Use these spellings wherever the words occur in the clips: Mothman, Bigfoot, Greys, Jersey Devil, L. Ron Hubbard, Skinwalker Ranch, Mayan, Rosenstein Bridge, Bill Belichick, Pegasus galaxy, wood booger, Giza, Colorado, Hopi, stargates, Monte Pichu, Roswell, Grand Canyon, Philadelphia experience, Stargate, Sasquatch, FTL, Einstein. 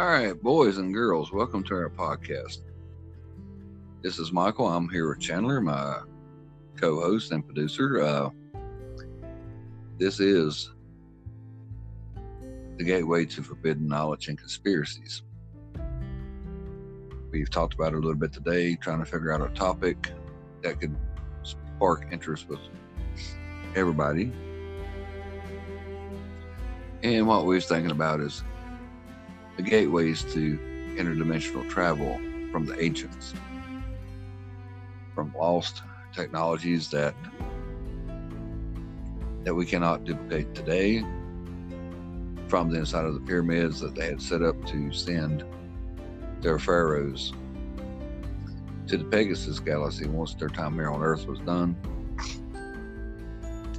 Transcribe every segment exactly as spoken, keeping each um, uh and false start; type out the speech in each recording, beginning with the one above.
All right, boys and girls, welcome to our podcast. This is Michael. I'm here with Chandler, my co-host and producer. Uh, this is the gateway to forbidden knowledge and conspiracies. We've talked about it a little bit today, trying to figure out a topic that could spark interest with everybody. And what we was thinking about is the gateways to interdimensional travel from the ancients, from lost technologies that that we cannot duplicate today, from the inside of the pyramids that they had set up to send their pharaohs to the Pegasus galaxy once their time here on Earth was done,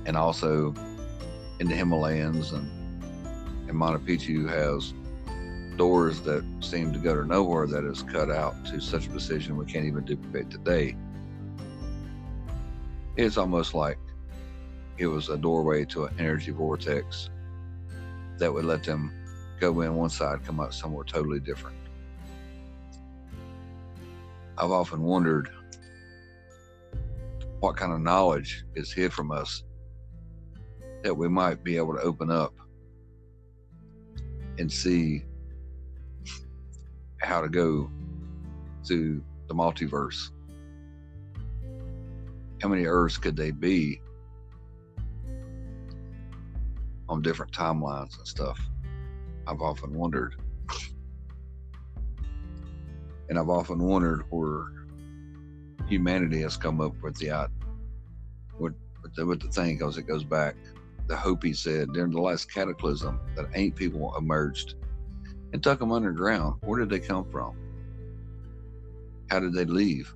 and also in the Himalayas and and Monte Pichu has doors that seem to go to nowhere that is cut out to such precision we can't even duplicate today. It's almost like it was a doorway to an energy vortex that would let them go in one side, come out somewhere totally different. I've often wondered what kind of knowledge is hid from us that we might be able to open up and see how to go through the multiverse. How many Earths could they be on different timelines and stuff? I've often wondered. And I've often wondered where humanity has come up with the, with, with the, with the thing, because it goes back. The Hopi said during the last cataclysm that ancient people emerged and took them underground. Where did they come from? How did they leave?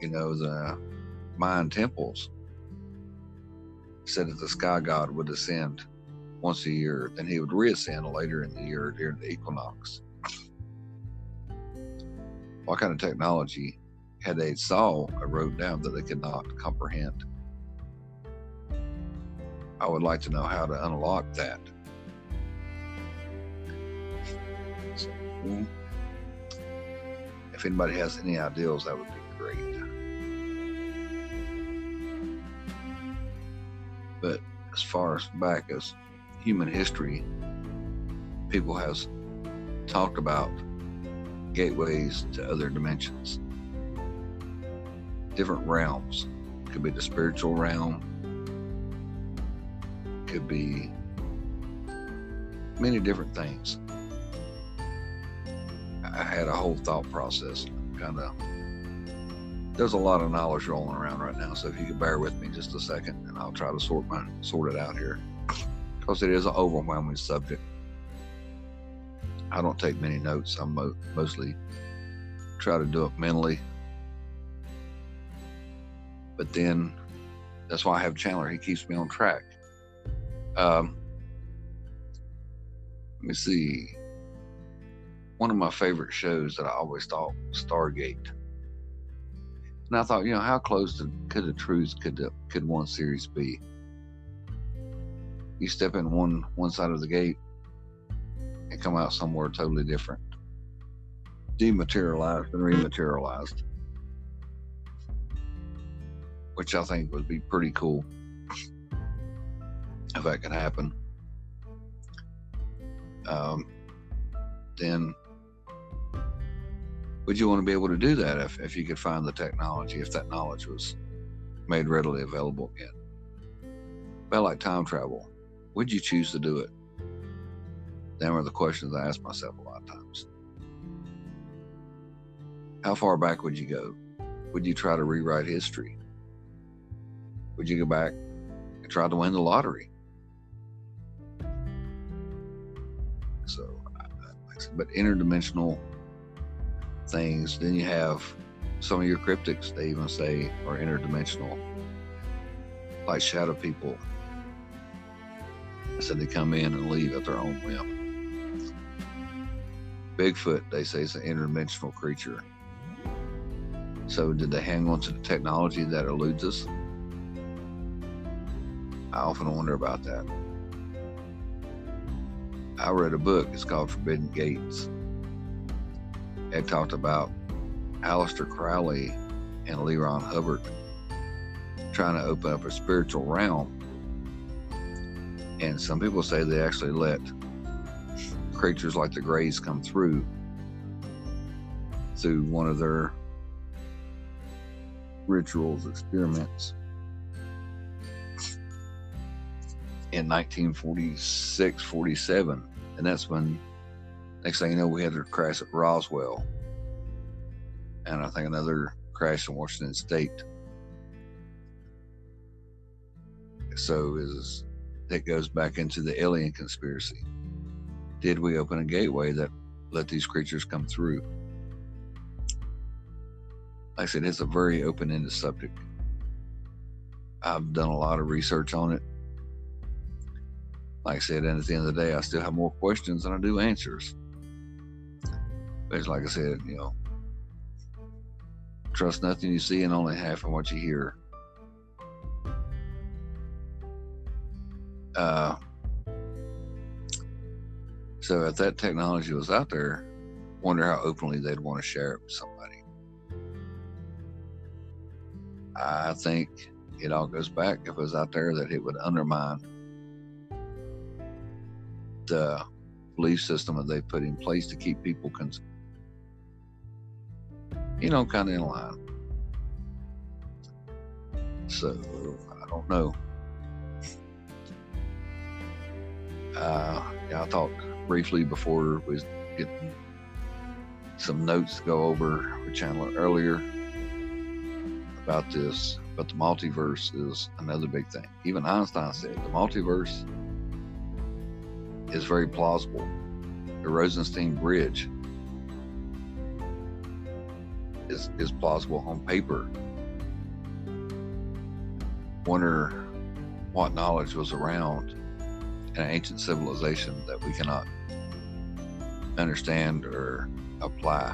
You know, the Mayan temples said that the sky god would ascend once a year, then he would reascend later in the year during the equinox. What kind of technology had they saw or wrote down that they could not comprehend? I would like to know how to unlock that. If anybody has any ideas, that would be great. But as far as back as human history, people have talked about gateways to other dimensions, different realms. It could be the spiritual realm, could be many different things. I had a whole thought process. Kind of, there's a lot of knowledge rolling around right now, so if you could bear with me just a second, and I'll try to sort my sort it out here, because it is an overwhelming subject. I don't take many notes. I mo- mostly try to do it mentally, but then that's why I have Chandler. He keeps me on track. Um, let me see. One of my favorite shows that I always thought was Stargate, and I thought, you know, how close to, could the truth could the, could one series be? You step in one one side of the gate and come out somewhere totally different, dematerialized and rematerialized, which I think would be pretty cool. If that could happen, um, then would you want to be able to do that if, if you could find the technology, if that knowledge was made readily available again? About like time travel, would you choose to do it? Them are the questions I ask myself a lot of times. How far back would you go? Would you try to rewrite history? Would you go back and try to win the lottery? So, but interdimensional things. Then you have some of your cryptics, they even say are interdimensional, like shadow people. So they come in and leave at their own whim. Bigfoot, they say, is an interdimensional creature. So did they hang on to the technology that eludes us? I often wonder about that. I read a book, it's called Forbidden Gates. It talked about Aleister Crowley and L. Ron Hubbard trying to open up a spiritual realm. And some people say they actually let creatures like the Greys come through through one of their rituals, experiments. In nineteen forty-six, forty-seven, and that's when, next thing you know, we had a crash at Roswell, and I think another crash in Washington State. So is it goes back into the alien conspiracy. Did we open a gateway that let these creatures come through? Like I said, it's a very open-ended subject. I've done a lot of research on it. Like I said, and at the end of the day, I still have more questions than I do answers. But like I said, you know, trust nothing you see and only half of what you hear. Uh, so if that technology was out there, wonder how openly they'd want to share it with somebody. I think it all goes back, if it was out there, that it would undermine the belief system that they put in place to keep people, cons- you know, kind of in line. So I don't know. Uh, yeah, I talked briefly before we was getting some notes to go over with Chandler earlier about this, but the multiverse is another big thing. Even Einstein said the multiverse is very plausible. The Rosenstein Bridge is, is plausible on paper. Wonder what knowledge was around in an ancient civilization that we cannot understand or apply.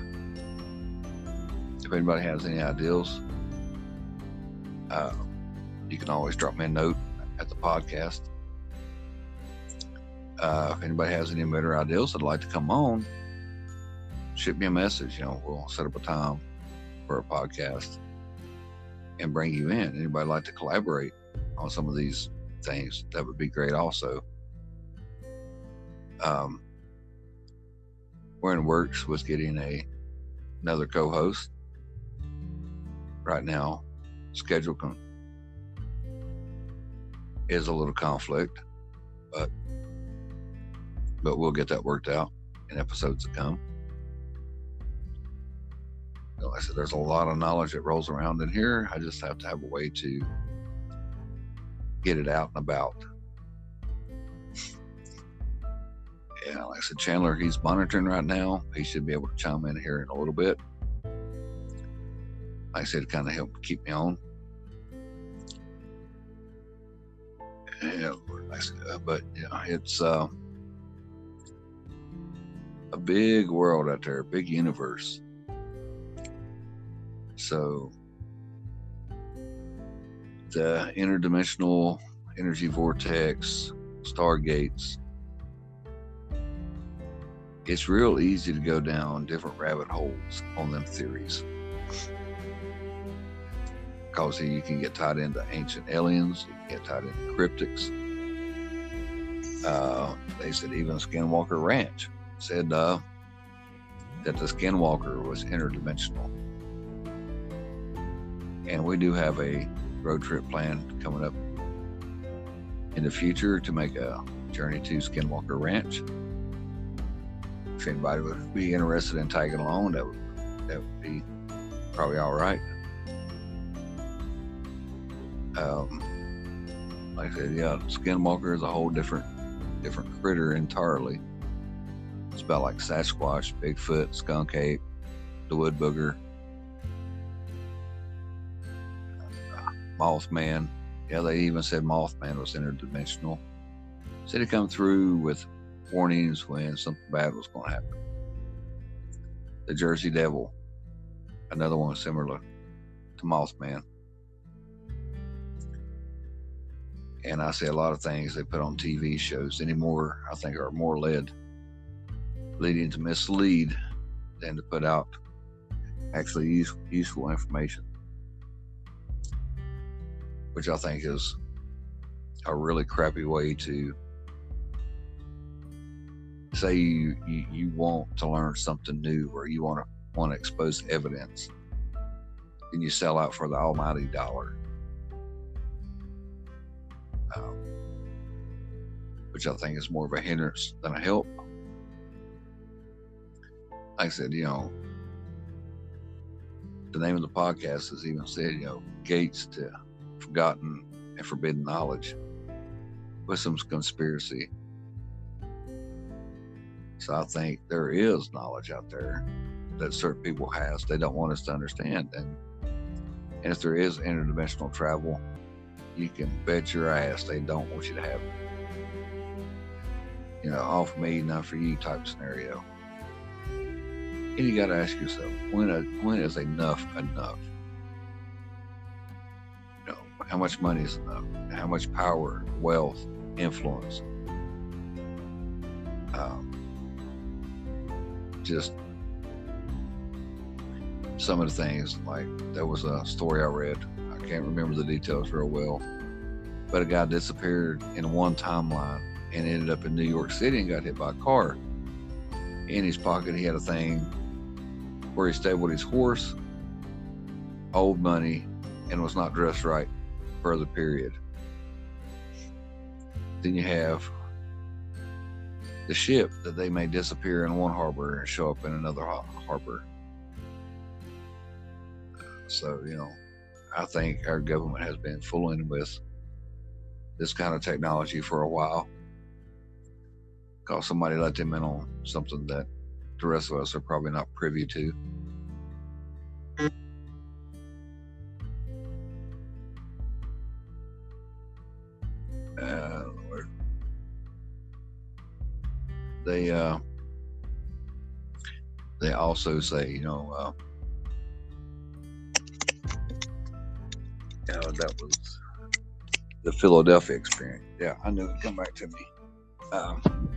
If anybody has any ideas, uh, you can always drop me a note at the podcast. Uh, if anybody has any better ideas that'd like to come on, shoot me a message. You know, we'll set up a time for a podcast and bring you in. Anybody like to collaborate on some of these things? That would be great. Also, um, we're in works with getting a another co-host. Right now, schedule con- is a little conflict, but. But we'll get that worked out in episodes to come. Like I said, there's a lot of knowledge that rolls around in here. I just have to have a way to get it out and about. Yeah, like I said, Chandler, he's monitoring right now. He should be able to chime in here in a little bit. Like I said, it kind of helped keep me on. Yeah, like I said, but yeah, it's... Uh, a big world out there, a big universe. So the interdimensional energy vortex, Stargates, it's real easy to go down different rabbit holes on them theories. Because you can get tied into ancient aliens, you can get tied into cryptics. Uh, they said even Skinwalker Ranch said uh, that the Skinwalker was interdimensional. And we do have a road trip planned coming up in the future to make a journey to Skinwalker Ranch. If anybody would be interested in tagging along, that would, that would be probably all right. Um, like I said, yeah, Skinwalker is a whole different, different critter entirely. It's about like Sasquatch, Bigfoot, skunk ape, the wood booger, uh, Mothman. Yeah, they even said Mothman was interdimensional. Said he come through with warnings when something bad was going to happen. The Jersey Devil, another one similar to Mothman. And I see a lot of things they put on T V shows anymore, I think, are more led, leading to mislead than to put out actually use, useful information, which I think is a really crappy way to say you, you, you want to learn something new, or you want to want to expose evidence, and you sell out for the almighty dollar. Um, which I think is more of a hindrance than a help. Like I said, you know, the name of the podcast has even said, you know, gates to forgotten and forbidden knowledge with some conspiracy. So I think there is knowledge out there that certain people has they don't want us to understand. And, and if there is interdimensional travel, you can bet your ass they don't want you to have it. You know, all for me, not for you type scenario. And you got to ask yourself, when a, when is enough enough? You know, how much money is enough? How much power, wealth, influence? Um, just some of the things, like there was a story I read. Can't remember the details real well, but a guy disappeared in one timeline and ended up in New York City and got hit by a car. In his pocket, he had a thing where he stabled his horse, old money, and was not dressed right for the period. Then you have the ship that they may disappear in one harbor and show up in another harbor. So, you know, I think our government has been fooling with this kind of technology for a while, because somebody let them in on something that the rest of us are probably not privy to. Uh, Lord. They, uh, they also say, you know, uh, Uh, that was the Philadelphia experience. Yeah, I knew it would come back to me. Um,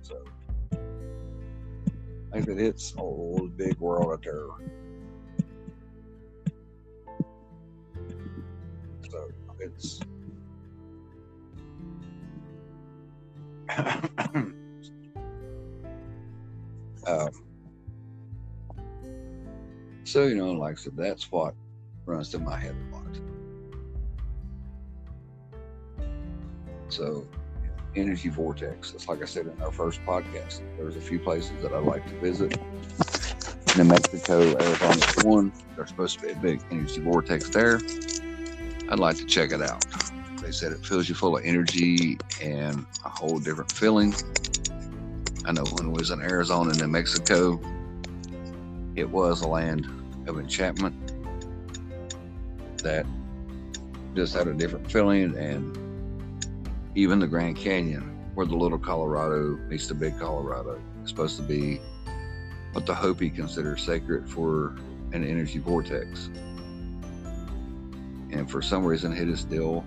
so, I said, it's a whole big world out there. So, it's... um... So, you know, like I said, that's what runs through my head a lot. So, you know, energy vortex. It's like I said in our first podcast. There's a few places that I like to visit. New Mexico, Arizona's one. There's supposed to be a big energy vortex there. I'd like to check it out. They said it fills you full of energy and a whole different feeling. I know when I was in Arizona and New Mexico, it was a land of enchantment that just had a different feeling. And even the Grand Canyon, where the little Colorado meets the big Colorado, is supposed to be what the Hopi consider sacred for an energy vortex. And for some reason, it is still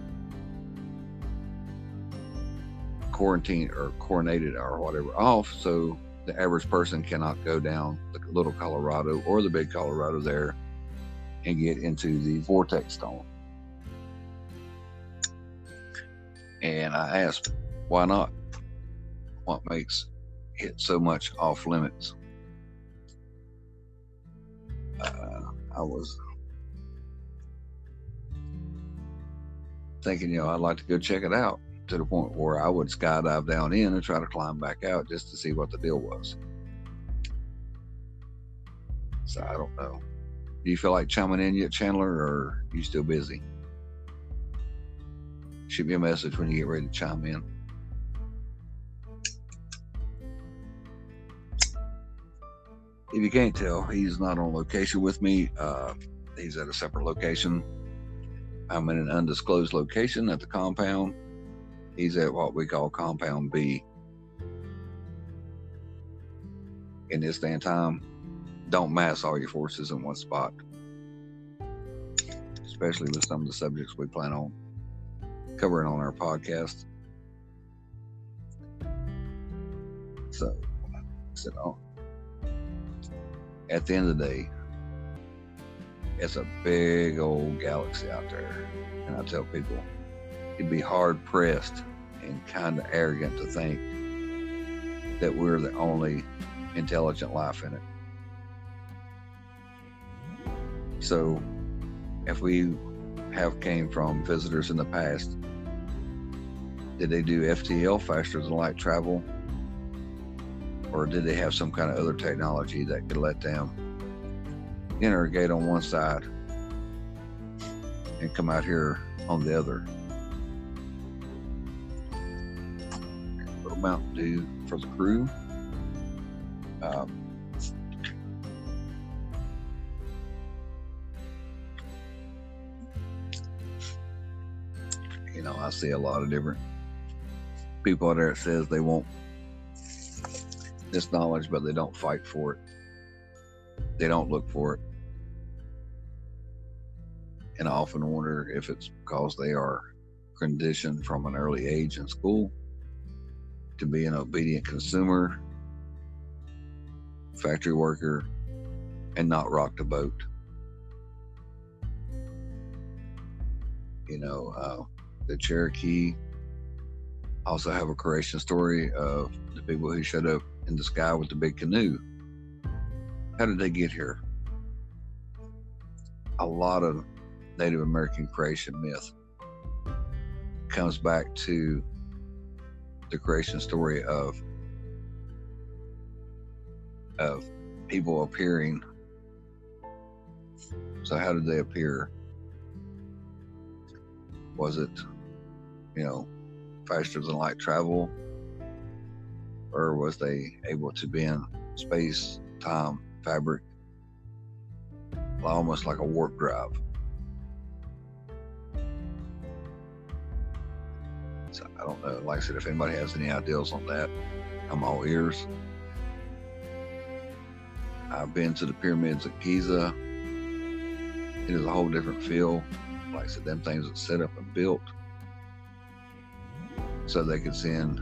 quarantined or coronated or whatever off, so the average person cannot go down the little Colorado or the big Colorado there and get into the vortex zone. And I asked, why not? What makes it so much off limits? Uh, I was thinking, you know, I'd like to go check it out, to the point where I would skydive down in and try to climb back out just to see what the deal was. So I don't know. Do you feel like chiming in yet, Chandler, or are you still busy? Shoot me a message when you get ready to chime in. If you can't tell, he's not on location with me. Uh, he's at a separate location. I'm in an undisclosed location at the compound. He's at what we call Compound B. In this day and time, don't mass all your forces in one spot. It's especially with some of the subjects we plan on covering on our podcast. So, so at the end of the day, it's a big old galaxy out there. And I tell people, you'd be hard-pressed and kind of arrogant to think that we're the only intelligent life in it. So if we have came from visitors in the past, did they do F T L, faster than light travel? Or did they have some kind of other technology that could let them enter a gate on one side and come out here on the other? A little Mountain Dew for the crew. Um, you know, I see a lot of different people out there that says they want this knowledge, but they don't fight for it. They don't look for it. And I often wonder if it's because they are conditioned from an early age in school to be an obedient consumer, factory worker, and not rock the boat. You know, uh, the Cherokee also have a creation story of the people who showed up in the sky with the big canoe. How did they get here? A lot of Native American creation myth comes back to the creation story of of people appearing. So how did they appear? Was it, you know, faster than light travel? Or was they able to bend space, time, fabric, almost like a warp drive? So I don't know. Like I said, if anybody has any ideas on that, I'm all ears. I've been to the pyramids at Giza. It is a whole different feel. Like I said, them things are set up and built so they could send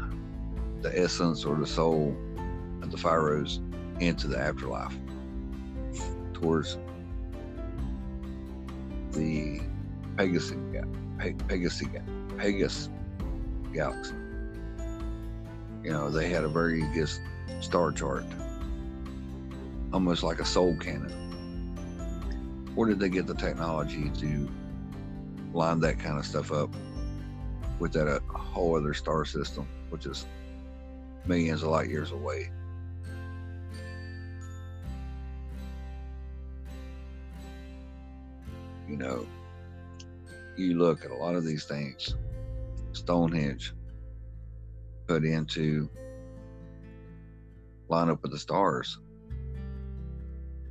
the essence or the soul of the pharaohs into the afterlife, towards the Pegasus Pegasus Pegasus galaxy. You know, they had a very good star chart, almost like a soul cannon. Where did they get the technology to line that kind of stuff up with that uh, whole other star system, which is millions of light years away? You know, you look at a lot of these things, Stonehenge put into line up with the stars.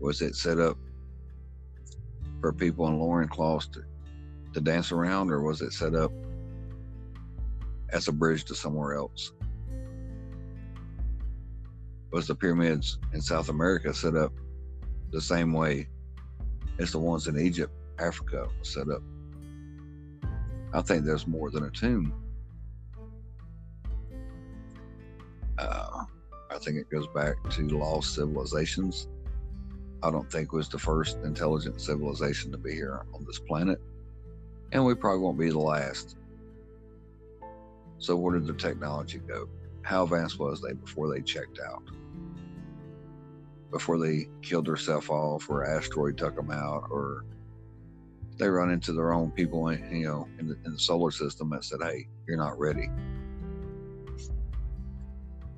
Was it set up for people in loincloths to, to dance around, or was it set up as a bridge to somewhere else? Was the pyramids in South America set up the same way as the ones in Egypt, Africa was set up? I think there's more than a tomb. Uh, I think it goes back to lost civilizations. I don't think it was the first intelligent civilization to be here on this planet. And we probably won't be the last. So where did the technology go? How advanced was they before they checked out? Before they killed themselves off, or asteroid took them out, or they run into their own people in, you know, in the, in the solar system that said, hey, you're not ready.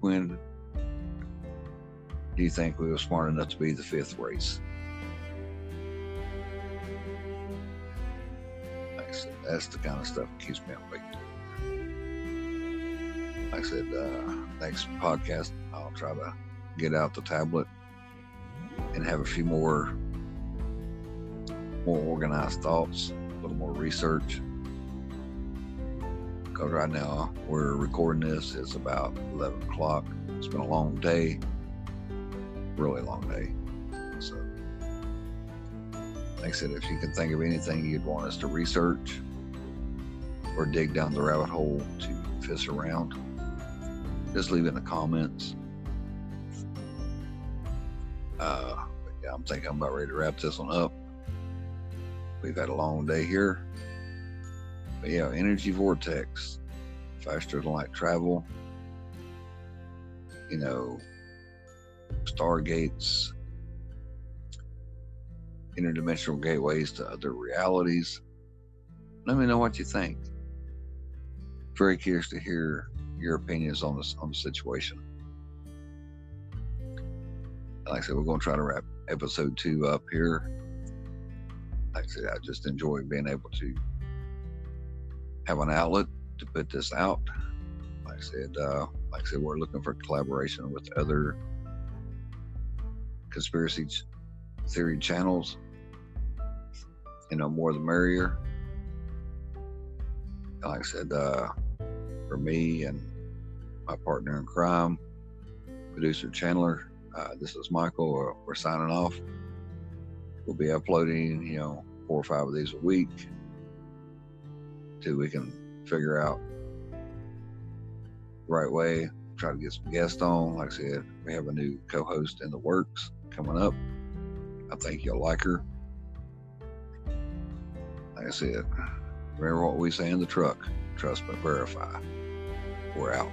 When do you think we were smart enough to be the fifth race? Like I said, that's the kind of stuff that keeps me awake. Like I said, uh, next podcast, I'll try to get out the tablet and have a few more, more organized thoughts, a little more research. Because right now we're recording this, it's about eleven o'clock. It's been a long day. Really long day. So Like I said, if you could think of anything you'd want us to research or dig down the rabbit hole to fish around, just leave it in the comments. Uh, but yeah, I'm thinking I'm about ready to wrap this one up. We've had a long day here. But yeah, energy vortex, faster than light travel, you know, stargates, interdimensional gateways to other realities. Let me know what you think. Very curious to hear your opinions on this, on the situation. Like I said, we're going to try to wrap episode two up here. Like I said, I just enjoy being able to have an outlet to put this out. Like I said, uh, like I said, we're looking for collaboration with other conspiracy ch- theory channels. You know, more the merrier. And like I said, uh, for me and my partner in crime, producer Chandler, uh, this is Michael. We're, we're signing off. We'll be uploading, you know, four or five of these a week till we can figure out the right way. Try to get some guests on. Like I said, we have a new co-host in the works coming up. I think you'll like her. Like I said, remember what we say in the truck. Trust but verify. We're out.